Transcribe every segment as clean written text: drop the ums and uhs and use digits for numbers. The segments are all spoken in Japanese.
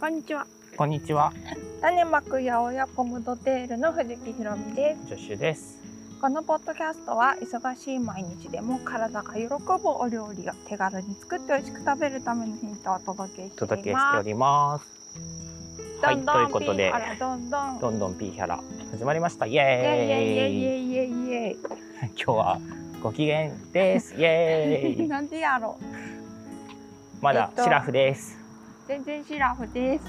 こんにちは。こんにちは。種まく八百屋コムドテールの藤木ひろみです。ジョッシュです。このポッドキャストは忙しい毎日でも体が喜ぶお料理を手軽に作って美味しく食べるためのヒントをお届けしております。はい、ということでどんどんピーヒャラ始まりました。イエーイイエーイイエーイイエーイ。今日はご機嫌です。イエーイ。なんでやろう。まだシラフです。全然シラフです。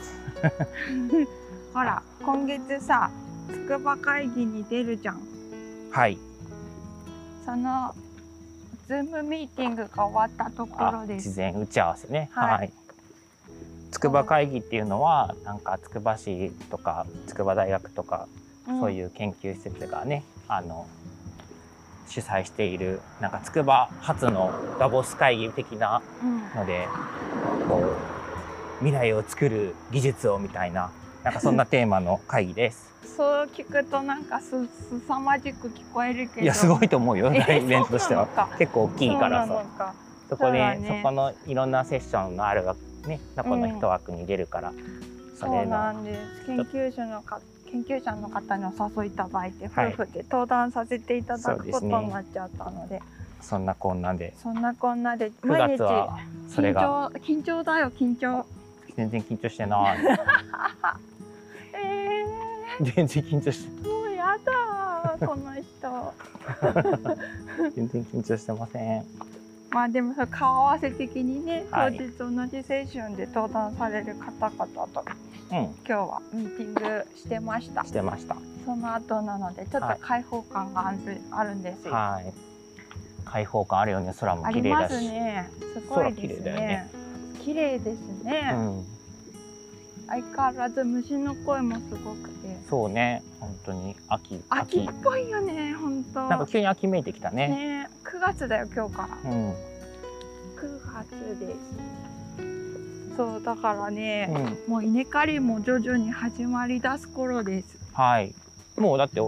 ほら今月さ筑波会議に出るじゃん。はい、そのズームミーティングが終わったところです。事前打ち合わせね。はい。つくば会議っていうのはなんかつくば市とかつくば大学とか、そういう研究施設がね、主催しているなんかつくば初のダボス会議的なので、こう未来を作る技術をみたいな、なんかそんなテーマの会議です。そう聞くとなんか凄まじく聞こえるけど、いやすごいと思うよ。イベントとしては結構大きいからさ、そこのいろんなセッションのあるね、この一枠に出るから、そうなんです。研究者の方にお誘いいただいて、夫婦で登壇させていただくことになっちゃったので、そんなこんなで毎日緊張だよ。緊張、全然緊張してない。全然緊張して。もうやだこの人。全然緊張してません。まあでも顔合わせ的にね、はい、当日同じセッションで登壇される方々と、今日はミーティングしてました。その後なのでちょっと開放感があるんですよ。はい、開放感あるよね。空も綺麗だし。ありますね。すごいですね。綺麗ですね。相変わらず虫の声もすごくて、そうね、本当に秋っぽいよね。本当なんか急に秋めいてきたね。9月だよ今日から、9月です。そうだからね、もう稲刈りも徐々に始まりだす頃です。はい、もうだって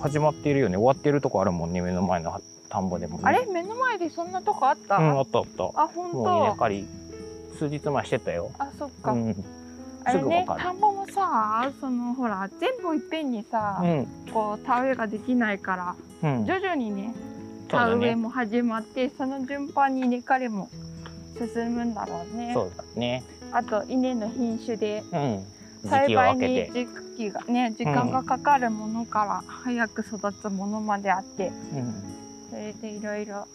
始まっているよね。終わっているとこあるもんね、目の前の田んぼでも、ね、あれ目の前でそんなとこあった？あった。あ、本当。もう稲刈り数日前してたよ。あ、そっか、あれね、田んぼもさ、そのほら全部いっぺんにさ、こう田植えができないから、徐々にね田植えも始まって、その順番に稲刈りも進むんだろうね。そうだね。あと稲の品種で、栽培に時間がかかるものから早く育つものまであって、それでいろいろ。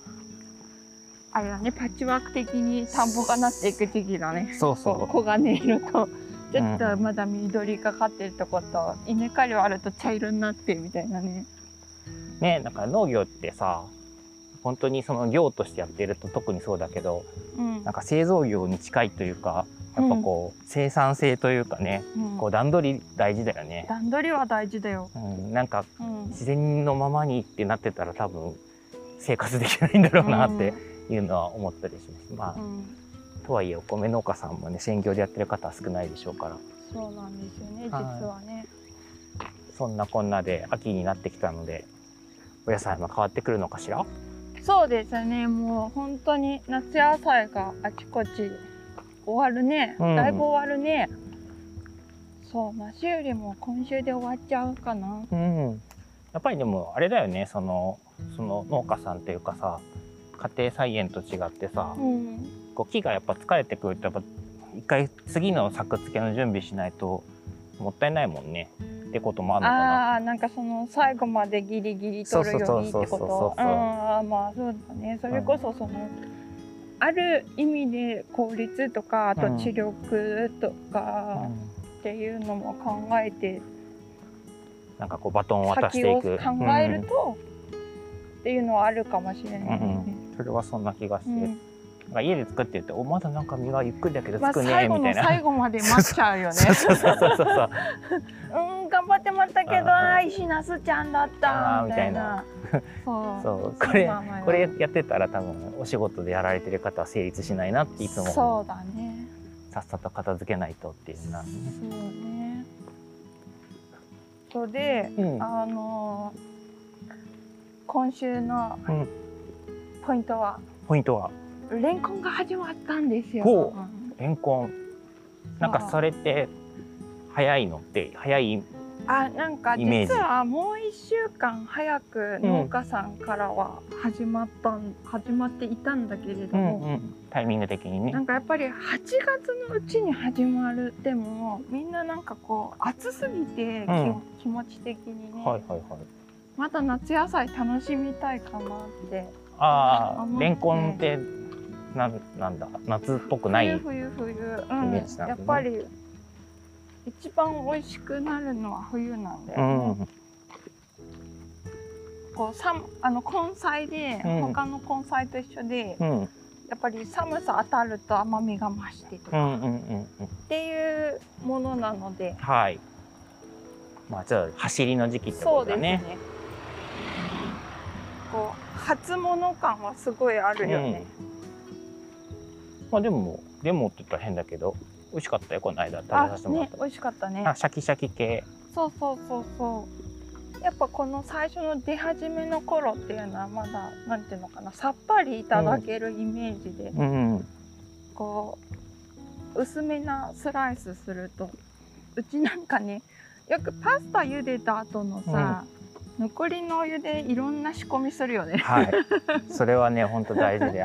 あれだね、パッチワーク的に田んぼがなっていく時期だね。そうそう。黄金色とちょっとまだ緑がかってるとこと、稲刈りはあると茶色になってみたいなね。ね、なんか農業ってさ、本当にその業としてやってると特にそうだけど、なんか製造業に近いというか、やっぱこう、生産性というかね、こう段取り大事だよね。段取りは大事だよ。なんか自然のままにってなってたら多分生活できないんだろうなって。いうのは思ったりします。まあ、とはいえお米農家さんもね、専業でやってる方は少ないでしょうから。そうなんですよね、実はね。そんなこんなで秋になってきたので、お野菜も変わってくるのかしら？そうですね、もう本当に夏野菜があちこち終わるね。だいぶ終わるね。そう、夏よりも今週で終わっちゃうかな。やっぱりでもあれだよね、その農家さんというかさ。家庭菜園と違ってさ、こう木がやっぱ疲れてくるとやっぱ一回次の作付けの準備しないともったいないもんねってこともあるのかな。あ、なんかその最後までギリギリ取るようにってこと。ああ、まあそうだね。それこそその、ある意味で効率とか、あと知力とかっていうのも考えて、なんかこうバトンを渡していく、先を考えると、っていうのはあるかもしれないですね。それはそんな気がして、なんか家で作ってると、まだなんか身がゆっくりだけどつくねみたいな、最後まで待っちゃうよね。頑張って待ったけど、石なすちゃんだったみたいな。そう、これやってたら多分お仕事でやられてる方は成立しないなっていつも。そうだね。さっさと片付けないとっていうな。そうね。それで、今週のポイントはレンコンが始まったんですよ。レンコンなんかそれって早いのって早い。あ、なんか実はもう1週間早く農家さんからは始まっていたんだけれども、タイミング的にね、なんかやっぱり8月のうちに始まるでもみんななんかこう暑すぎて、気持ち的にね、また夏野菜楽しみたいかなって。ああ、レンコンってなんだ、夏っぽくない冬、やっぱり一番美味しくなるのは冬なんで、こう根菜で、他の根菜と一緒で、やっぱり寒さ当たると甘みが増してとかっていうものなので、はい、まあちょっと走りの時期ってことだね。そうですね。こう初物感はすごいあるよね。まあでもって言ったら変だけど。美味しかったよ、この間食べさせてもらった。美味しかったね。シャキシャキ系。そう。やっぱこの最初の出始めの頃っていうのはまだなんていうのかな、さっぱりいただけるイメージで、こう薄めなスライスすると、うちなんかね、よくパスタ茹でた後のさ、残りのお湯でいろんな仕込みするよね。はい。それはね、本当大事で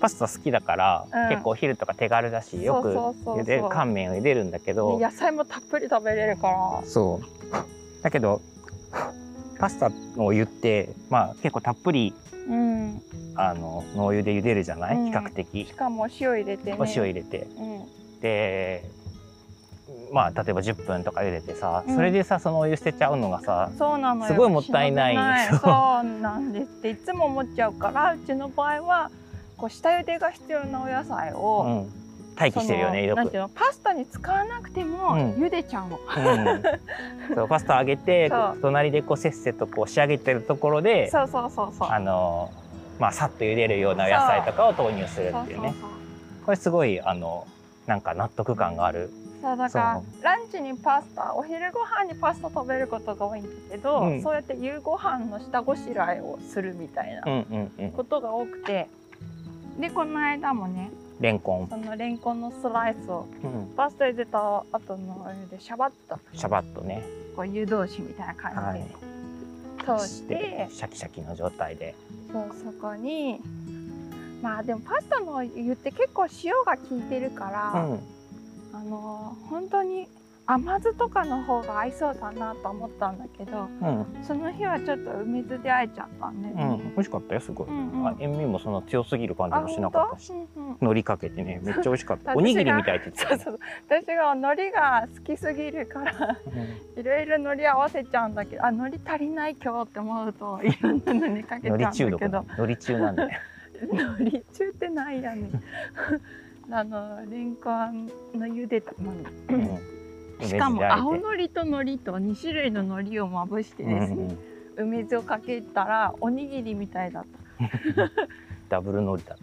パスタ好きだから、結構お昼とか手軽だし、よく茹でる乾麺を茹でるんだけど、野菜もたっぷり食べれるから。そうだけどパスタのお湯って、まあ、結構たっぷり、のお湯で茹でるじゃない、比較的。しかもお塩入れてね。お塩入れて、でまあ例えば10分とか茹でてさ、それでさそのお湯捨てちゃうのがさ、すごいもったいない。そうなんですっていつも思っちゃうから、うちの場合は。こう下茹でが必要なお野菜を、待機してるよね。なんていうの、パスタに使わなくても茹でちゃうの。そう、パスタ揚げて隣でこうせっせとこう仕上げてるところで、まあさっと茹でるようなお野菜とかを投入するっていうね。これすごいなんか納得感がある。そうだからランチにパスタ、お昼ご飯にパスタ食べることが多いんだけど、そうやって夕ご飯の下ごしらえをするみたいなことが多くて。でこの間もね、レンコンのスライスをパスタ茹でた後のお湯でシャバッとね、こう湯通しみたいな感じで、通してシャキシャキの状態で、そこにまあでもパスタのお湯って結構塩が効いてるから、本当に甘酢とかの方が合いそうだなと思ったんだけど、その日はちょっと梅酢であえちゃったね。美味しかったよ、すごい。塩味もそんな強すぎる感じもしなかったし、海苔かけてね、めっちゃ美味しかった。おにぎりみたいって言ってた。私が海苔が好きすぎるからいろいろ海苔合わせちゃうんだけど、あ、海苔足りない今日って思うといろんなのにかけちゃうんだけど。海苔中なんだよ。海苔中ってないやね。レンコンの茹でたもの。しかも青のりと海苔と2種類の海苔をまぶしてですね、梅酢をかけたらおにぎりみたいだったダブル海苔だっ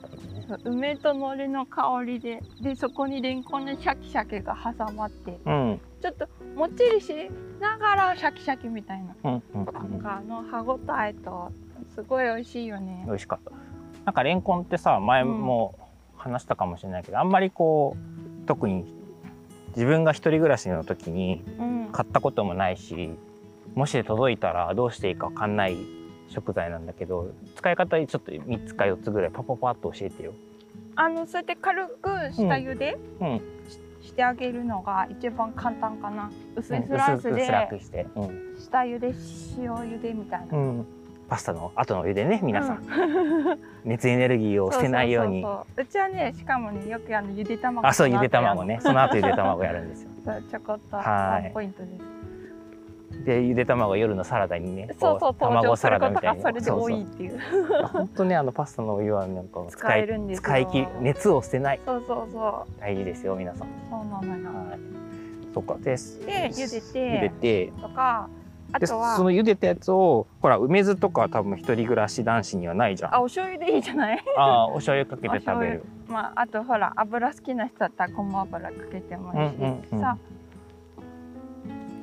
たね。梅と海苔の香りで、そこにレンコンのシャキシャキが挟まって、ちょっともっちりしながらシャキシャキみたいな、なんか歯ごたえとすごい美味しいよね。美味しかった。なんかレンコンってさ、前も話したかもしれないけど、あんまりこう特に自分が一人暮らしの時に買ったこともないし、もし届いたらどうしていいか分かんない食材なんだけど、使い方ちょっと3つか4つぐらいパッと教えてよ。そうやって軽く下茹でしてあげるのが一番簡単かな。薄いスライスで下茹で、塩茹でみたいな。パスタの後の茹でね、皆さん、熱エネルギーを捨てないように。うちはね、しかもね、よくゆで卵。あ、そう、ゆで卵ね、その後ゆで卵やるんですよ。ちょこっとワンポイントです。で、ゆで卵、夜のサラダにね、卵サラダみたいな。それで多いっていう。本当ね、パスタのお湯はなんか使えるんですよ。使い切り、熱を捨てない。そう。大事ですよ、皆さん。そうなのよ。そっか、です。で、ゆでてとか。でその茹でたやつを、ほら梅酢とかは多分一人暮らし男子にはないじゃん。あ、お醤油でいいじゃないあ、お醤油かけて食べる。まああとほら油好きな人だったらごま油かけてもいいしさ、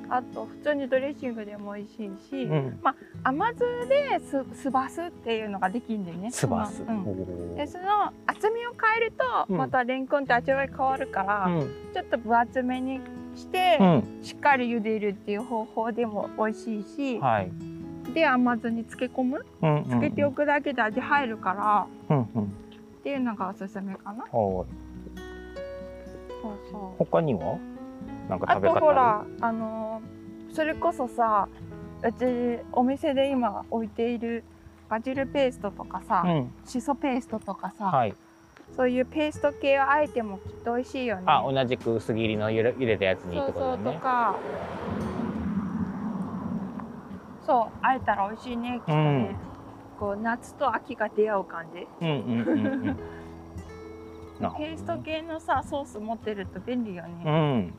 あと普通にドレッシングでも美味しいし、うん、まあ甘酢で酢バスっていうのができるんでね。酢バス。うん、でその厚みを変えるとまたレンコンって味わい変わるから、うん、ちょっと分厚めにして、うん、しっかり茹でるっていう方法でも美味しいし、はい、で甘酢に漬け込む、漬けておくだけで味入るから、うんうん、っていうのがおすすめかな。そうそう。他には？あとほらそれこそさ、うちお店で今置いているバジルペーストとかさ、うん、シソペーストとかさ、はい、そういうペースト系をあえてもきっと美味しいよね。あ、同じく薄切りの茹でたやつにってことだね。そうそうとか、そうあえたら美味しいねきっとね、うん、こう夏と秋が出会う感じ。ペースト系のさソース持ってると便利よね。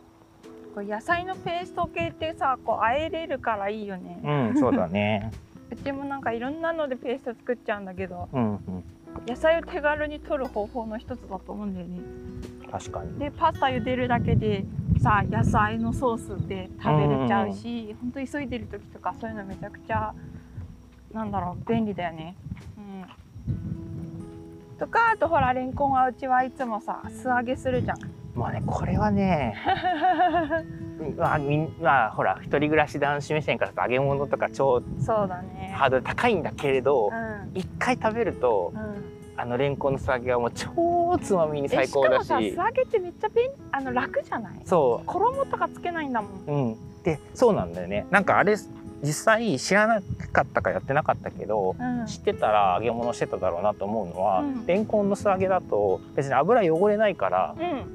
うん、野菜のペースト系ってさ、こう和えれるからいいよね。うん、そうだね。うちもなんかいろんなのでペースト作っちゃうんだけど、うんうん、野菜を手軽に取る方法の一つだと思うんだよね。確かに。で、パスタ茹でるだけでさ、野菜のソースで食べれちゃうし、本当急いでる時とかそういうのめちゃくちゃなんだろう便利だよね。うん。とか、あとほらレンコンはうちはいつもさ素揚げするじゃん。まあね、これはねまあほら一人暮らし男子目線から揚げ物とか超そうだねハードル高いんだけれど、うん、一回食べると、うん、レンコンの素揚げはもう超つまみに最高だし、しかもさ素揚げってめっちゃ楽じゃない？そう衣とかつけないんだもん、うん、でそうなんだよね。なんかあれ実際知らなかったかやってなかったけど、うん、知ってたら揚げ物してただろうなと思うのは、うん、レンコンの素揚げだと別に油汚れないから、うん、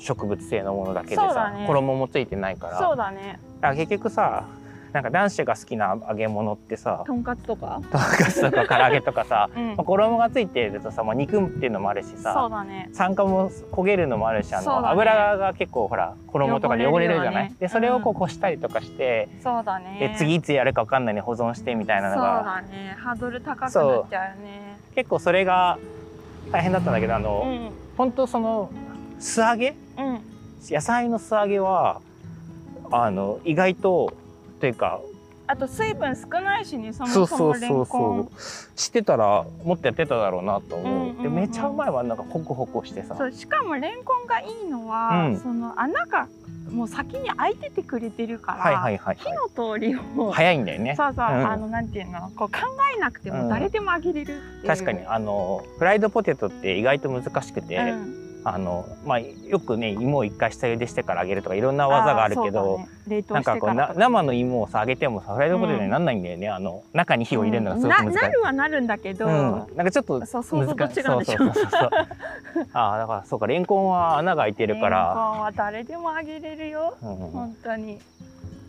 植物性のものだけでさ、ね、衣もついてないから、そうだね、だから結局さなんか男子が好きな揚げ物ってさ、とんかつとか唐揚げとかさ、うん、衣がついてるとさ、まあ、肉っていうのもあるしさ、そうだね、酸化も焦げるのもあるし、ね、油が結構ほら衣とかで汚れるじゃない、ね、でそれをこうこしたりとかして、うん、そうだね、で次いつやるか分かんないね保存してみたいなのが、そうだね、ハードル高くなっちゃうよね。結構それが大変だったんだけど、うん、本当その素揚げ、うん、野菜の素揚げは意外とというか、あと水分少ないしね、そもそもレンコンしてたらもっとやってただろうなと思う。でめちゃうまいわ、なんかホコホコしてさ、そうしかもレンコンがいいのは、うん、その穴がもう先に開いててくれてるから火の通りを早いんだよね。そうそう、なんていうの、こう考えなくても誰でも揚げれるっていう、うん、確かにフライドポテトって意外と難しくて、うん、まあ、よくね芋を一回下茹でしてから揚げるとかいろんな技があるけど、ね、なんかこう生の芋をさ揚げてもさフライドポテトにならないんだよね、うん、中に火を入れるのがすごく難しい。なるはなるんだけど、うん、なんかちょっと難しい。そうそうそうそう。ああ、だからそうか、レンコンは穴が開いてるから。レンコンは誰でも揚げれるよ、うん、本当に。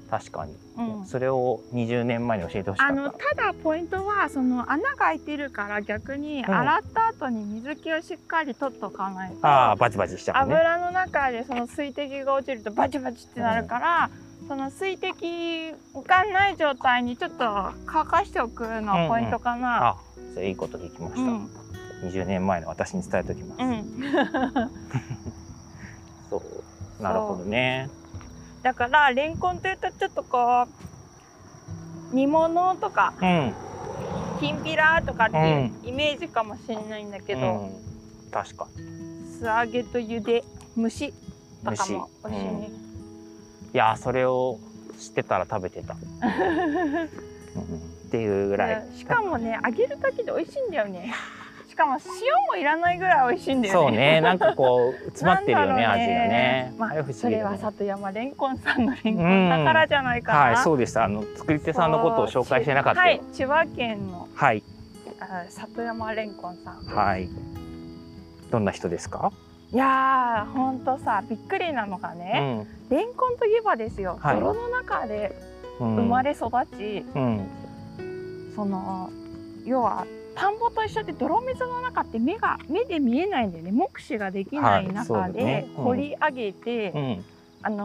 確かに、うん、それを20年前に教えてほしかった。ただポイントはその穴が開いてるから逆に洗った後に水気をしっかり取っとかないと、うん、ああバチバチしちゃうね。油の中でその水滴が落ちるとバチバチってなるから、うん、その水滴がない状態にちょっと乾かしておくのがポイントかな。うん、うん、あ、それいいこと聞きました。うん、20年前の私に伝えておきます。うん、そう、なるほどね。だからレンコンというとちょっとこう煮物とか、うん、きんぴらとかっていうイメージかもしれないんだけど、うん、確かに素揚げと茹で蒸しとかも美味しいね。うん、いやそれを知ってたら食べてたっていうぐらい。しかもね揚げるだけで美味しいんだよね。しかも塩もいらないぐらい美味しいんだよね。そうね、なんかこう詰まってるよね、味がね。まあそれは里山レンコンさんのレンコンだからじゃないかな。はい、そうでした。作り手さんのことを紹介してなかった。はい、千葉県のはい里山レンコンさん。はい。どんな人ですか？いやー、本当さびっくりなのがね、レンコンといえばですよ、泥の中で生まれ育ち、その要は田んぼと一緒で泥水の中って目で見えないんだよね。目視ができない中で掘り上げて、はい、ね、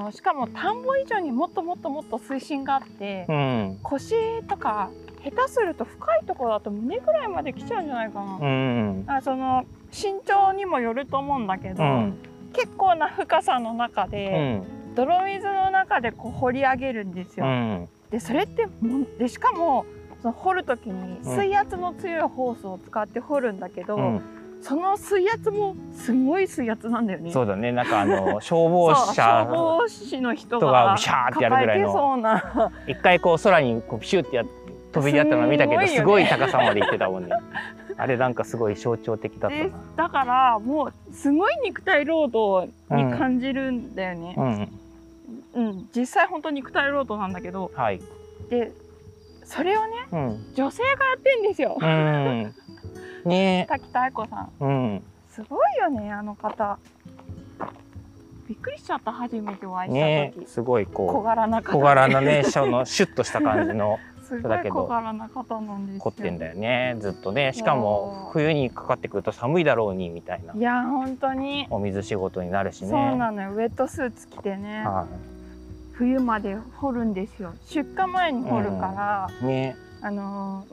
うん、しかも田んぼ以上にもっともっともっと水深があって、うん、腰とか下手すると深いところだと胸ぐらいまで来ちゃうんじゃないかな。うん、だからその身長にもよると思うんだけど、うん、結構な深さの中で、泥水の中でこう掘り上げるんですよ。うん、でそれってでしかもその掘る時に水圧の強いホースを使って掘るんだけど、うん、その水圧もすごい水圧なんだよね。そうだね、なんか消防士の人がシャーってやるぐらいの。一回こう空にこうシューって飛び出ったのを見たけど、すごい高さまで行ってたもんね。あれなんかすごい象徴的だったな。だからもうすごい肉体労働に感じるんだよね。うん、うん、実際本当に肉体労働なんだけど、はい、でそれをね、うん、女性がやってんですよ。ねえ、滝田愛子さん、うん、すごいよね、あの方。びっくりしちゃった、初めてお会いした時。すごいこう小柄な方、小柄なね、シュッとした感じの。すごい小柄な方なんですよ。凝ってんだよね、ずっとね。しかも冬にかかってくると寒いだろうにみたいな。いや本当にお水仕事になるしね。そうなのよ、ウェットスーツ着てね、冬まで掘るんですよ。出荷前に掘るから、うん、ね、な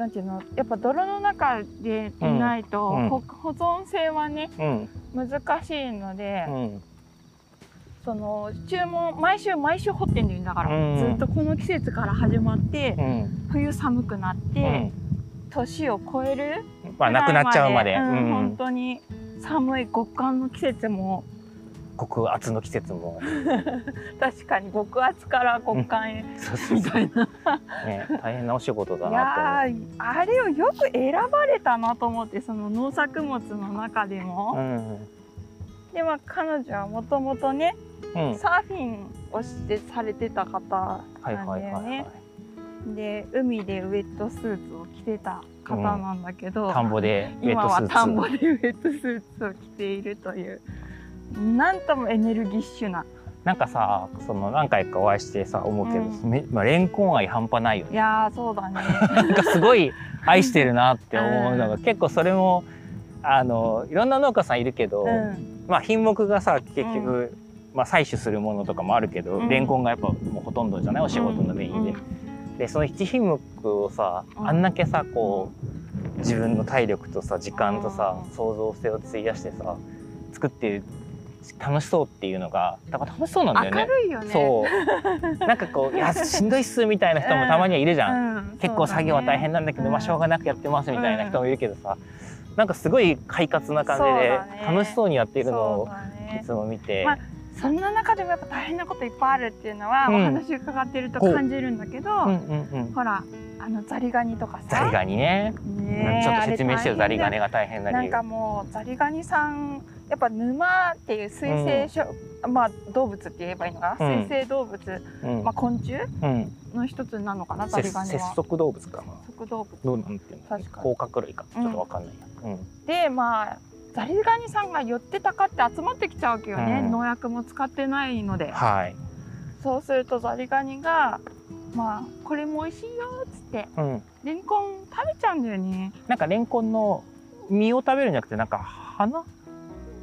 んていうの、やっぱ泥の中でいないと、うん、保存性はね、うん、難しいので、うん、その注文毎週掘ってんだよ。だから、うん、ずっとこの季節から始まって、うん、冬寒くなって、うん、年を超える、まあなくなっちゃうまで、うんうん、本当に寒い極寒の季節も。極厚の季節も確かに極厚から極寒へみたいなね、大変なお仕事だなと思って。いや、あれをよく選ばれたなと思って、その農作物の中でも、うん、では彼女はもともとね、うん、サーフィンをされてた方なんだよね。で海でウェットスーツを着てた方なんだけど、うん、今は田んぼでウェットスーツを着ているという。なんともエネルギッシュな。なんかさ、その何回かお会いしてさ思うけど、うん、まあレンコン愛半端ないよね。いやーそうだね。なんかすごい愛してるなって思うのが、うん、結構それもいろんな農家さんいるけど、うん、まあ品目がさ結局、うん、まあ採取するものとかもあるけど、うん、レンコンがやっぱもうほとんどじゃない、お仕事のメインで。でその1品目をさ、あんだけさこう自分の体力とさ時間とさ、うん、創造性を費やしてさ作ってる。楽しそうっていうのが、だから楽しそうなんだよね。明るいよね。そう。なんかこう、いや、しんどいっすみたいな人もたまにはいるじゃん。結構作業は大変なんだけど、まあしょうがなくやってますみたいな人もいるけどさ。なんかすごい快活な感じで、楽しそうにやっているのをいつも見て。まあ、そんな中でもやっぱ大変なこといっぱいあるっていうのは、お話伺ってると感じるんだけど。ほら。ザリガニとかさ。ザリガニね。ちょっと説明してよ、ザリガニが大変な理由。なんかもうザリガニさん、やっぱ沼っていう水生まあ動物って言えばいいのかな、水生動物、まあ昆虫の一つなのかな、ザリガニは。節足動物かな。節足動物。どうなんていうの。甲殻類か、ちょっとわかんないや。で、まあザリガニさんが寄ってたかって集まってきちゃうわけよね。農薬も使ってないので。はい。そうするとザリガニが。まあこれも美味しいよっつって、うん、レンコン食べちゃうんだよね。なんかレンコンの実を食べるんじゃなくて、なんか花、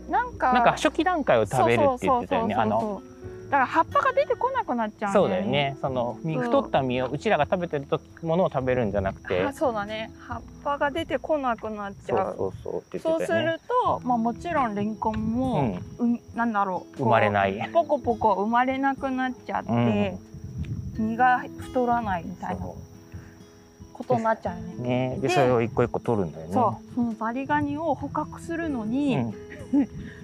なんか初期段階を食べるって言ってたよね。だから葉っぱが出てこなくなっちゃうんだよね。そうだよね。その太った実をうちらが食べてるものを食べるんじゃなくて、そうだね。葉っぱが出てこなくなっちゃう。そうすると、まあもちろんレンコンも、なんだろう、生まれない。ポコポコ生まれなくなっちゃって。身が太らないみたいなことになっちゃうね。でそれを一個一個取るんだよね。そう、そのザリガニを捕獲するのに、うん、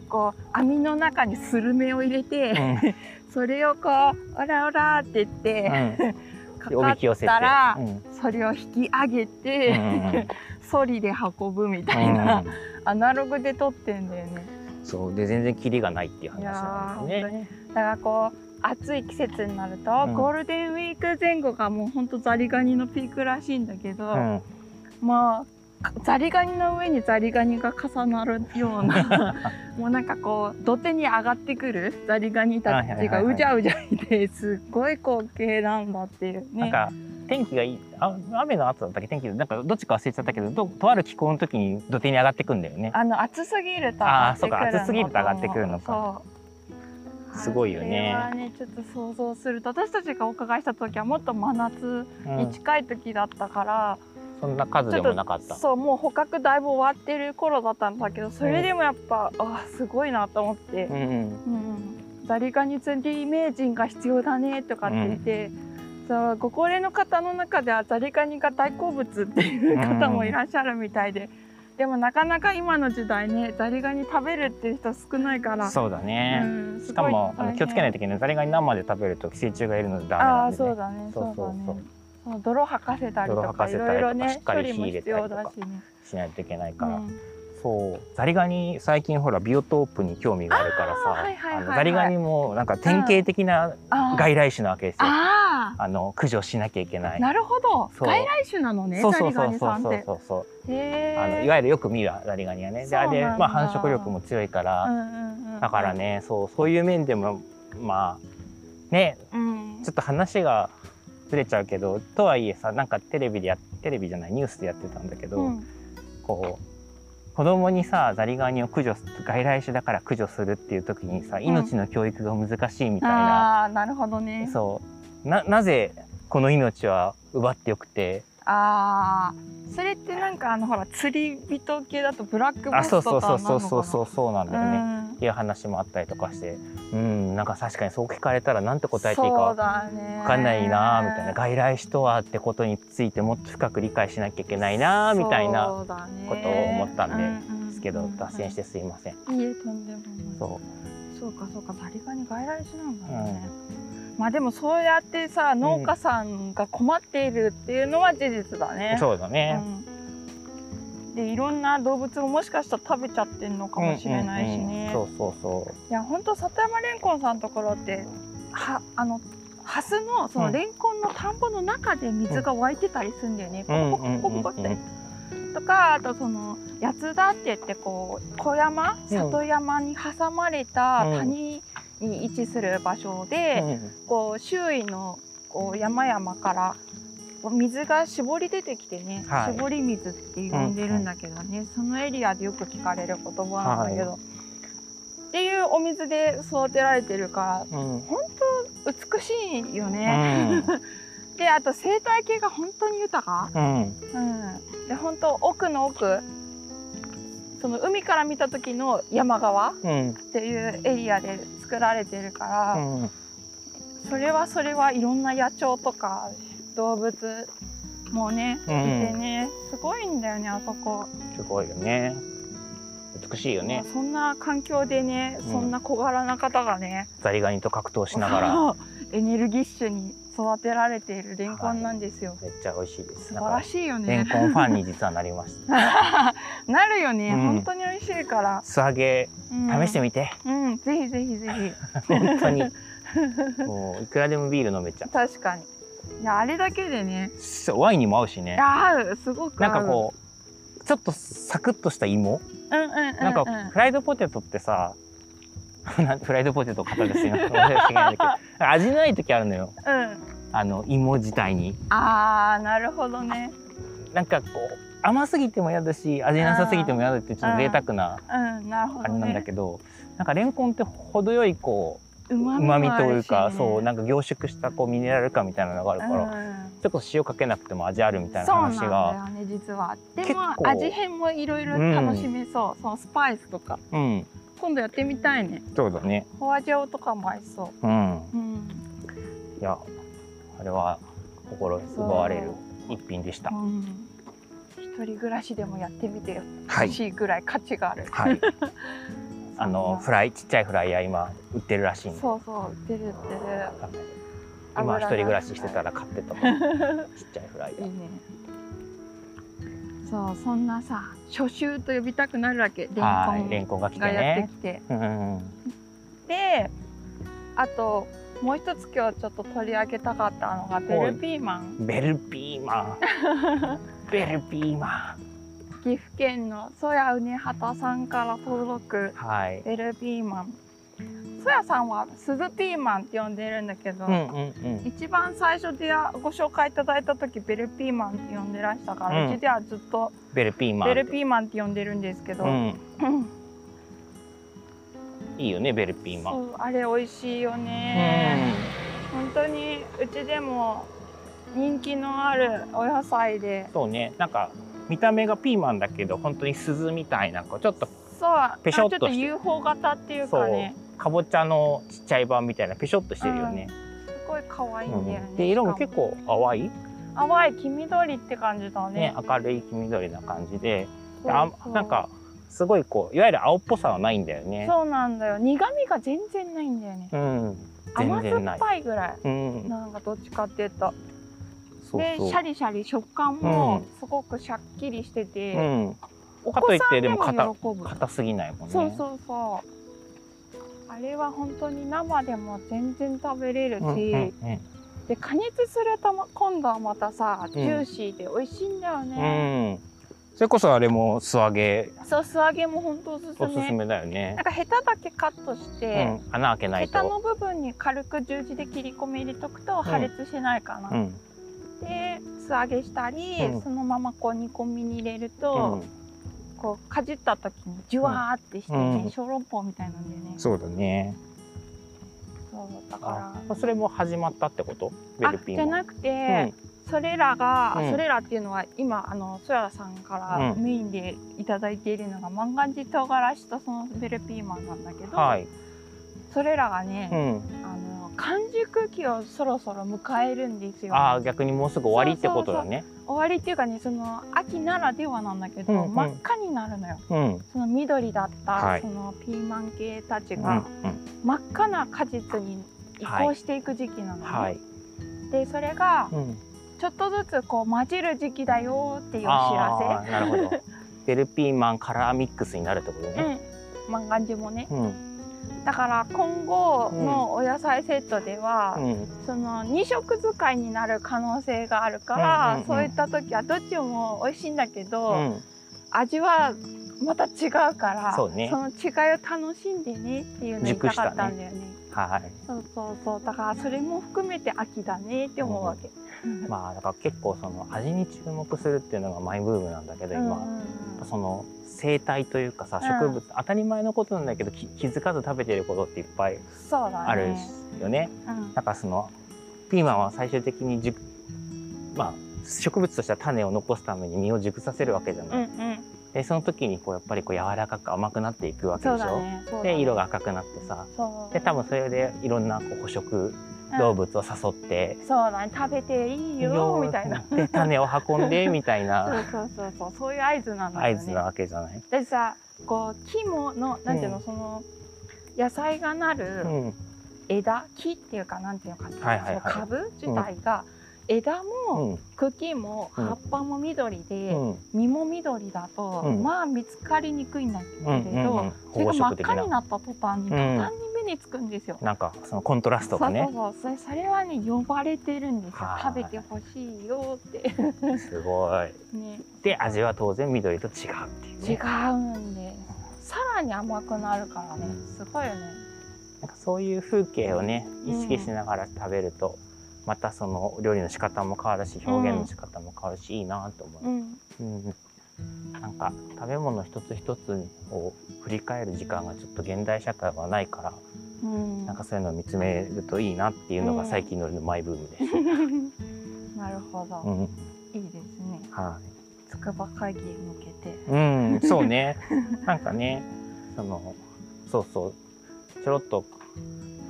こう網の中にスルメを入れて、うん、それをこうオラオラって言って、うん、かかったら、それを引き上げて、ソリで運ぶみたいな、アナログで取ってんだよね。そうで全然キリがないっていう話なんですね。だからこう。暑い季節になると、ゴールデンウィーク前後がもう本当ザリガニのピークらしいんだけど、まあザリガニの上にザリガニが重なるようなもうなんかこう土手に上がってくるザリガニたちがうじゃうじゃいて、すっごい光景なんだっていうね。なんか天気がいい、雨の後だったっけ、天気なんかどっちか忘れちゃったけど、とある気候の時に土手に上がってくるんだよね。暑すぎると上がってくるのか。あ、そうか、暑すぎると上がってくるのか。すごいよね。あれはね、ちょっと想像すると、私たちがお伺いした時はもっと真夏に近い時だったから、そんな数でもなかった。そう、もう捕獲だいぶ終わってる頃だったんだけど、それでもやっぱ、あ、すごいなと思って。ザリガニ釣り名人が必要だねとかって言って、そうご高齢の方の中ではザリガニが大好物っていう方もいらっしゃるみたいで、でもなかなか今の時代ねザリガニ食べるっていう人少ないから。そうだね、しかも気をつけないといけない。ザリガニ生で食べると寄生虫がいるのでダメなんで、ね、あそうだね、そうそうそう、泥吐かせたりとかいろいろね、しっかり火入れたりとかしないといけないから、そうザリガニ最近ほらビオトープに興味があるからさ、ザリガニもなんか典型的な外来種なわけですよ。駆除しなきゃいけない。なるほど、外来種なのねザリガニさんって。いわゆるよく見るザリガニがね、であれまあ繁殖力も強いから、だからね、そういう面でもまあね、ちょっと話がずれちゃうけど、とはいえさ、なんかテレビじゃないニュースでやってたんだけど、こう子供にさザリガニを駆除、外来種だから駆除するっていう時にさ、命の教育が難しいみたいな。なるほどね。そうなぜこの命は奪ってよくて。それってなんかほら釣り人系だとブラックバスとかなのかな。そうなんだよね。っていう話もあったりとかして、なんか確かにそう聞かれたらなんて答えていいか分かんないなみたいな、外来種とはってことについてもっと深く理解しなきゃいけないなみたいなことを思ったんですけど、脱線してすいません。いえ、とんでもない。そうかそうか、ザリガニ外来種なんだよね。まあでもそうやってさ、農家さんが困っているっていうのは事実だね。そうだね。でいろんな動物をもしかしたら食べちゃってるのかもしれないしね。いや本当里山れんこんさんのところってハスのそのれんこんの田んぼの中で水が湧いてたりするんだよね。ポコポコポコポコって。とかあとその八つ田って言ってこう小山里山に挟まれた谷に位置する場所で、こう周囲のこう山々から水が絞り出てきてね、絞り水って呼んでるんだけどね、そのエリアでよく聞かれる言葉なんだけど、っていうお水で育てられてるから、本当美しいよね。であと生態系が本当に豊か。で本当奥の奥、その海から見た時の山側っていうエリアで作られてるから、それはいろんな野鳥とか動物もねいてね、すごいんだよねあそこ。すごいよね、美しいよね。そんな環境でね、そんな小柄な方がねザリガニと格闘しながらエネルギッシュに育てられているレンコンなんですよ。めっちゃ美味しいです。素晴らしいよね。レンコンファンに実はなりました。なるよね。本当に美味しいから。素揚げ試してみて。ぜひぜひぜひ。本当にもういくらでもビール飲めちゃう。確かに。いやあれだけでね。ワインにも合うしね。合う、すごく合う。なんかこうちょっとサクッとした芋。なんかフライドポテトってさ。フライドポテト硬ですよ。味ない時あるのよ。芋自体に。なるほどね。なんかこう甘すぎても嫌だし、味なさすぎても嫌だって、ちょっと贅沢なあれなんだけど、なんかレンコンって程よいこう旨味というか、そうなんか凝縮したこうミネラル感みたいなのがあるから、ちょっと塩かけなくても味あるみたいな話が。そうなんだよね実は。でも味変もいろいろ楽しめそう。そのスパイスとか。今度やってみたいね。そうだね。ホアジャオとかも合いそう。いや、あれは心奪われる一品でした。一人暮らしでもやってみてほしいぐらい価値がある。はい。ちっちゃいフライヤー今売ってるらしい。そう、売ってる。今一人暮らししてたら買ってたもん。ちっちゃいフライヤー。いいね。そんなさ初秋と呼びたくなるわけ、レンコンがやってきて。であともう一つ今日ちょっと取り上げたかったのがベルピーマン。ベルピーマン岐阜県の曽谷畝畑さんから届くベルピーマン。曽谷さんはスズピーマンって呼んでるんだけど、一番最初でご紹介いただいた時ベルピーマンって呼んでらしたから、うちではずっとベルピーマンって呼んでるんですけど、いいよねベルピーマン。そうあれ美味しいよね。本当にうちでも人気のあるお野菜で。そうね、なんか見た目がピーマンだけど本当に鈴みたいな、ちょっとペショッとして、ちょっと UFO 型っていうかね。かぼちゃのちっちゃい版みたいな、ペショッとしてるよね。すごい可愛いんだよね。で、色も結構淡い。淡い黄緑って感じだね。明るい黄緑な感じで、なんかすごいこう、いわゆる青っぽさはないんだよね。そうなんだよ。苦味が全然ないんだよね。うん。甘酸っぱいぐらい。なんかどっちかっていうと。で、シャリシャリ食感もすごくシャッキリしてて。かといってでも硬すぎないもんね。そうそうそう。あれは本当に生でも全然食べれるし。で、加熱すると今度はまたさ、ジューシーで美味しいんだよね。それこそあれも素揚げ。そう、素揚げも本当おすすめ。おすすめだよね。なんかヘタだけカットして、穴開けないと。ヘタの部分に軽く十字で切り込み入れとくと破裂しないかな。で、素揚げしたり、そのままこう煮込みに入れると、こうかじった時にジュワーってしてね、小籠包みたいなんだよね。そうだね。そうだから。それも始まったってこと？ベルピンも。あ、じゃなくて。それらっていうのは今そやさんからメインでいただいているのが万願寺唐辛子とそのベルピーマンなんだけど、はい、それらがね、完熟期をそろそろ迎えるんですよ。ああ、逆にもうすぐ終わりってことだね。そうそうそう、終わりっていうかね、その秋ならではなんだけど、真っ赤になるのよ。その緑だった、そのピーマン系たちが真っ赤な果実に移行していく時期なのね。はい、でそれが、ちょっとずつこう混じる時期だよっていうお知らせ。なるほど。ベルピーマンカラーミックスになるってことね。万願寺もね。だから今後のお野菜セットでは、その2色使いになる可能性があるから、そういった時はどっちも美味しいんだけど、味はまた違うから、その違いを楽しんでねっていうの言いたかったんだよね。はい。そうそうそう。だからそれも含めて秋だねって思うわけ。まあだから結構その味に注目するっていうのがマイブームなんだけど、今その生態というかさ、植物当たり前のことなんだけど気づかず食べてることっていっぱいあるよね。だからそのピーマンは最終的にまあ植物としては種を残すために実を熟させるわけじゃない。でその時にこうやっぱりこう柔らかく甘くなっていくわけでしょ。で色が赤くなってさ、で多分それでいろんなこう捕食動物を誘って、そうだね、食べていいよみたいな、で種を運んでみたいな、そういう合図なんだよね。合図なわけじゃない。でさ、こう木ものなんていうの、その野菜がなる枝、木っていうかなんていうか、株自体が枝も茎も葉っぱも緑で実も緑だとまあ見つかりにくいんだけれど、それが真っ赤になった途端に目につくんですよ。なんかそのコントラストがね。そうそうそう。それはね呼ばれてるんですよ。食べてほしいよって。すごい。ね。で味は当然緑と違うっていう、ね。違うんで。さらに甘くなるからね。すごいよね。なんかそういう風景をね意識しながら食べると、またその料理の仕方も変わるし、表現の仕方も変わるし、いいなと思う。なんか食べ物一つ一つを振り返る時間がちょっと現代社会はないから、なんかそういうのを見つめるといいなっていうのが最近のマイブームです。なるほど、いいですね。はい。つくば会議に向けて。そうね。なんかね、そうそうちょろっと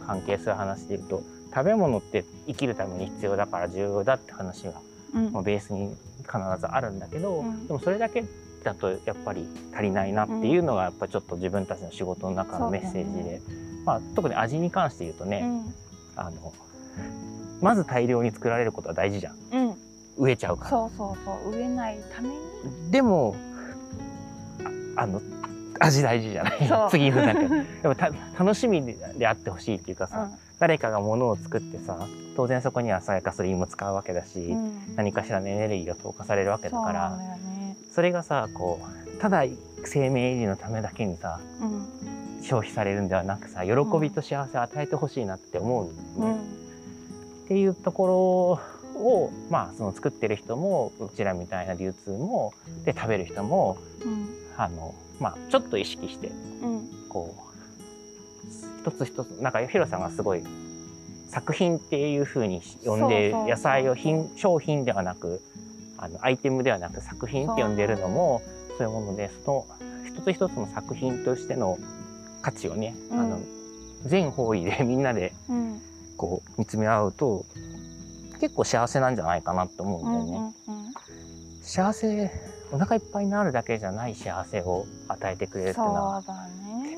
関係する話で言うと、食べ物って生きるために必要だから重要だって話が、もうベースに必ずあるんだけど、でもそれだけだとやっぱり足りないなっていうのがやっぱちょっと自分たちの仕事の中のメッセージで、まあ特に味に関して言うとね、まず大量に作られることは大事じゃん。植えちゃうから。そうそうそう、植えないために。でも味大事じゃない。次なんかやっぱ楽しみであってほしいっていうかさ、誰かが物を作ってさ、当然そこにはさやかガソリンも使うわけだし、何かしらのエネルギーが投下されるわけだから。それがさ、こうただ生命維持のためだけにさ、消費されるんではなくさ、喜びと幸せを与えてほしいなって思うんですね。っていうところを、まあその作ってる人もうちらみたいな流通もで食べる人も、まあちょっと意識して、こう一つ一つなんかヒロさんがすごい作品っていうふうに呼んで野菜を商品ではなく。アイテムではなく作品って呼んでるのもそういうもので、その一つ一つの作品としての価値をね、全方位でみんなでこう見つめ合うと結構幸せなんじゃないかなと思うんだよね。幸せ、お腹いっぱいになるだけじゃない幸せを与えてくれるっていうのは結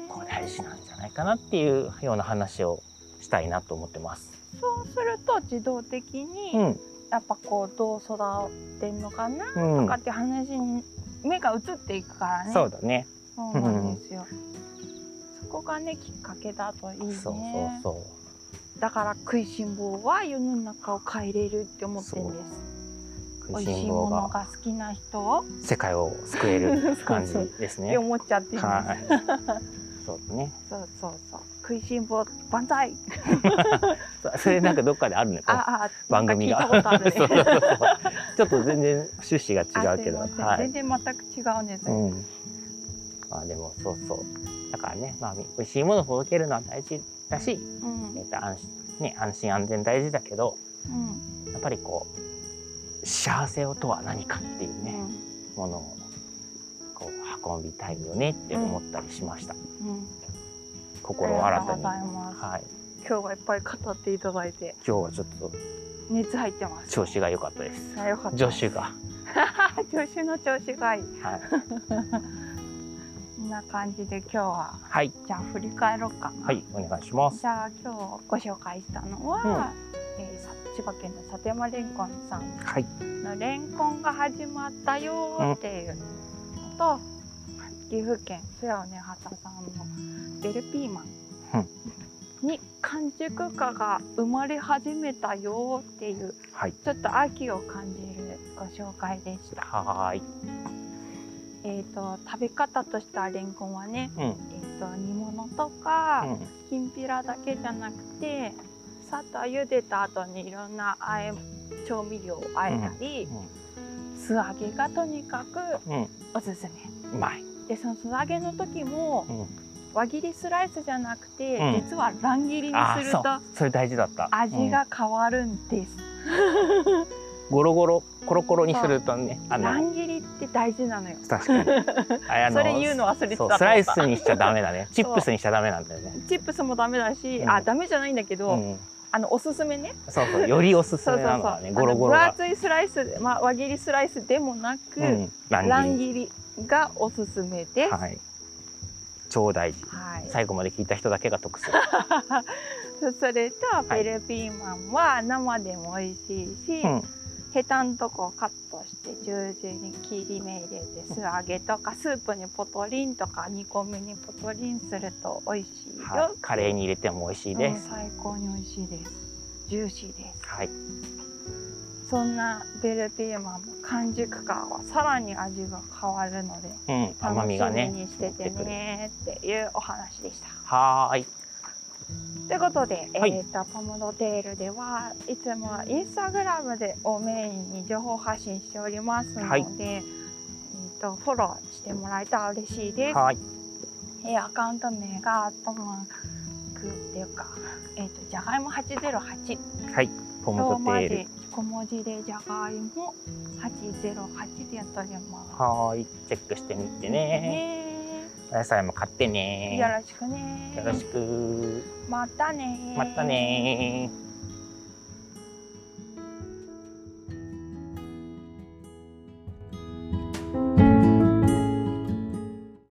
構大事なんじゃないかなっていうような話をしたいなと思ってます。そうすると自動的に、うん、やっぱこうどう育ってんのかなとかって話に目が移っていくからね。そうだね。そうなんですよ。そこがねきっかけだといいね。そうそうそう。だから食いしん坊は世の中を変えれるって思ってるんです。美味しいものが好きな人を世界を救える感じですね。って思っちゃってる。そうですね。そうそうそう。食いしん坊万歳。それなんかどっかであるね。番組が。ちょっと全然趣旨が違うけど。全然全く違うんです。まあでもそうそう。だからね、まあ美味しいものを届けるのは大事だし、ね、安心安全大事だけど、やっぱりこう幸せとは何かっていうねものをこう運びたいよねって思ったりしました。心を新たに。今日はいっぱい語っていただいて。今日はちょっと熱入ってます。調子が良かったです。助手が。助手の調子がいい。こんな感じで今日は。はい。じゃあ振り返ろうか。はい、お願いします。じゃあ今日ご紹介したのは、千葉県の里山れんこんさんのれんこんが始まったよっていうのと、岐阜県須谷畝畑さんの。ベルピーマンに完熟果が生まれ始めたよっていう、はい、ちょっと秋を感じるご紹介でした。はい。食べ方としてはレンコンはね、煮物とか、きんぴらだけじゃなくて、さっと茹でた後にいろんな調味料をあえたり、素揚げがとにかくおすすめ。うまい。でその素揚げの時も。輪切りスライスじゃなくて、実は乱切りにするとそれ大事だった。味が変わるんです。ゴロゴロコロコロにするとね、乱切りって大事なのよ。確かに。それ言うの忘れてた。スライスにしちゃダメだね。チップスにしちゃダメなんだよね。チップスもダメだし、ダメじゃないんだけど、おすすめね。そうそう、よりおすすめなのはね、ゴロゴロが。分厚いスライス、まあ輪切りスライスでもなく、乱切りがおすすめです。はい。超大事、はい、最後まで聞いた人だけが得する。それとベルピーマンは生でも美味しいし、ヘタのとこをカットして十字に切り目入れて素揚げとかスープにポトリンとか煮込みにポトリンすると美味しいよ、はい、カレーに入れても美味しいです、最高に美味しいです。ジューシーです、はい、そんなベルピーマンも完熟感はさらに味が変わるので、甘みがね、楽しみにしててねっていうお話でした。はい。ということで、ポムドテールではいつもインスタグラムでをメインに情報発信しておりますので、フォローしてもらえたら嬉しいです。はい。アカウント名がポムクっていうか、じゃがいも808。はい。ポムドテール。小文字でじゃがいも808でやっております。はい、チェックしてみてね。お野菜も買ってね。よろしくね。よろしく。またね。またね。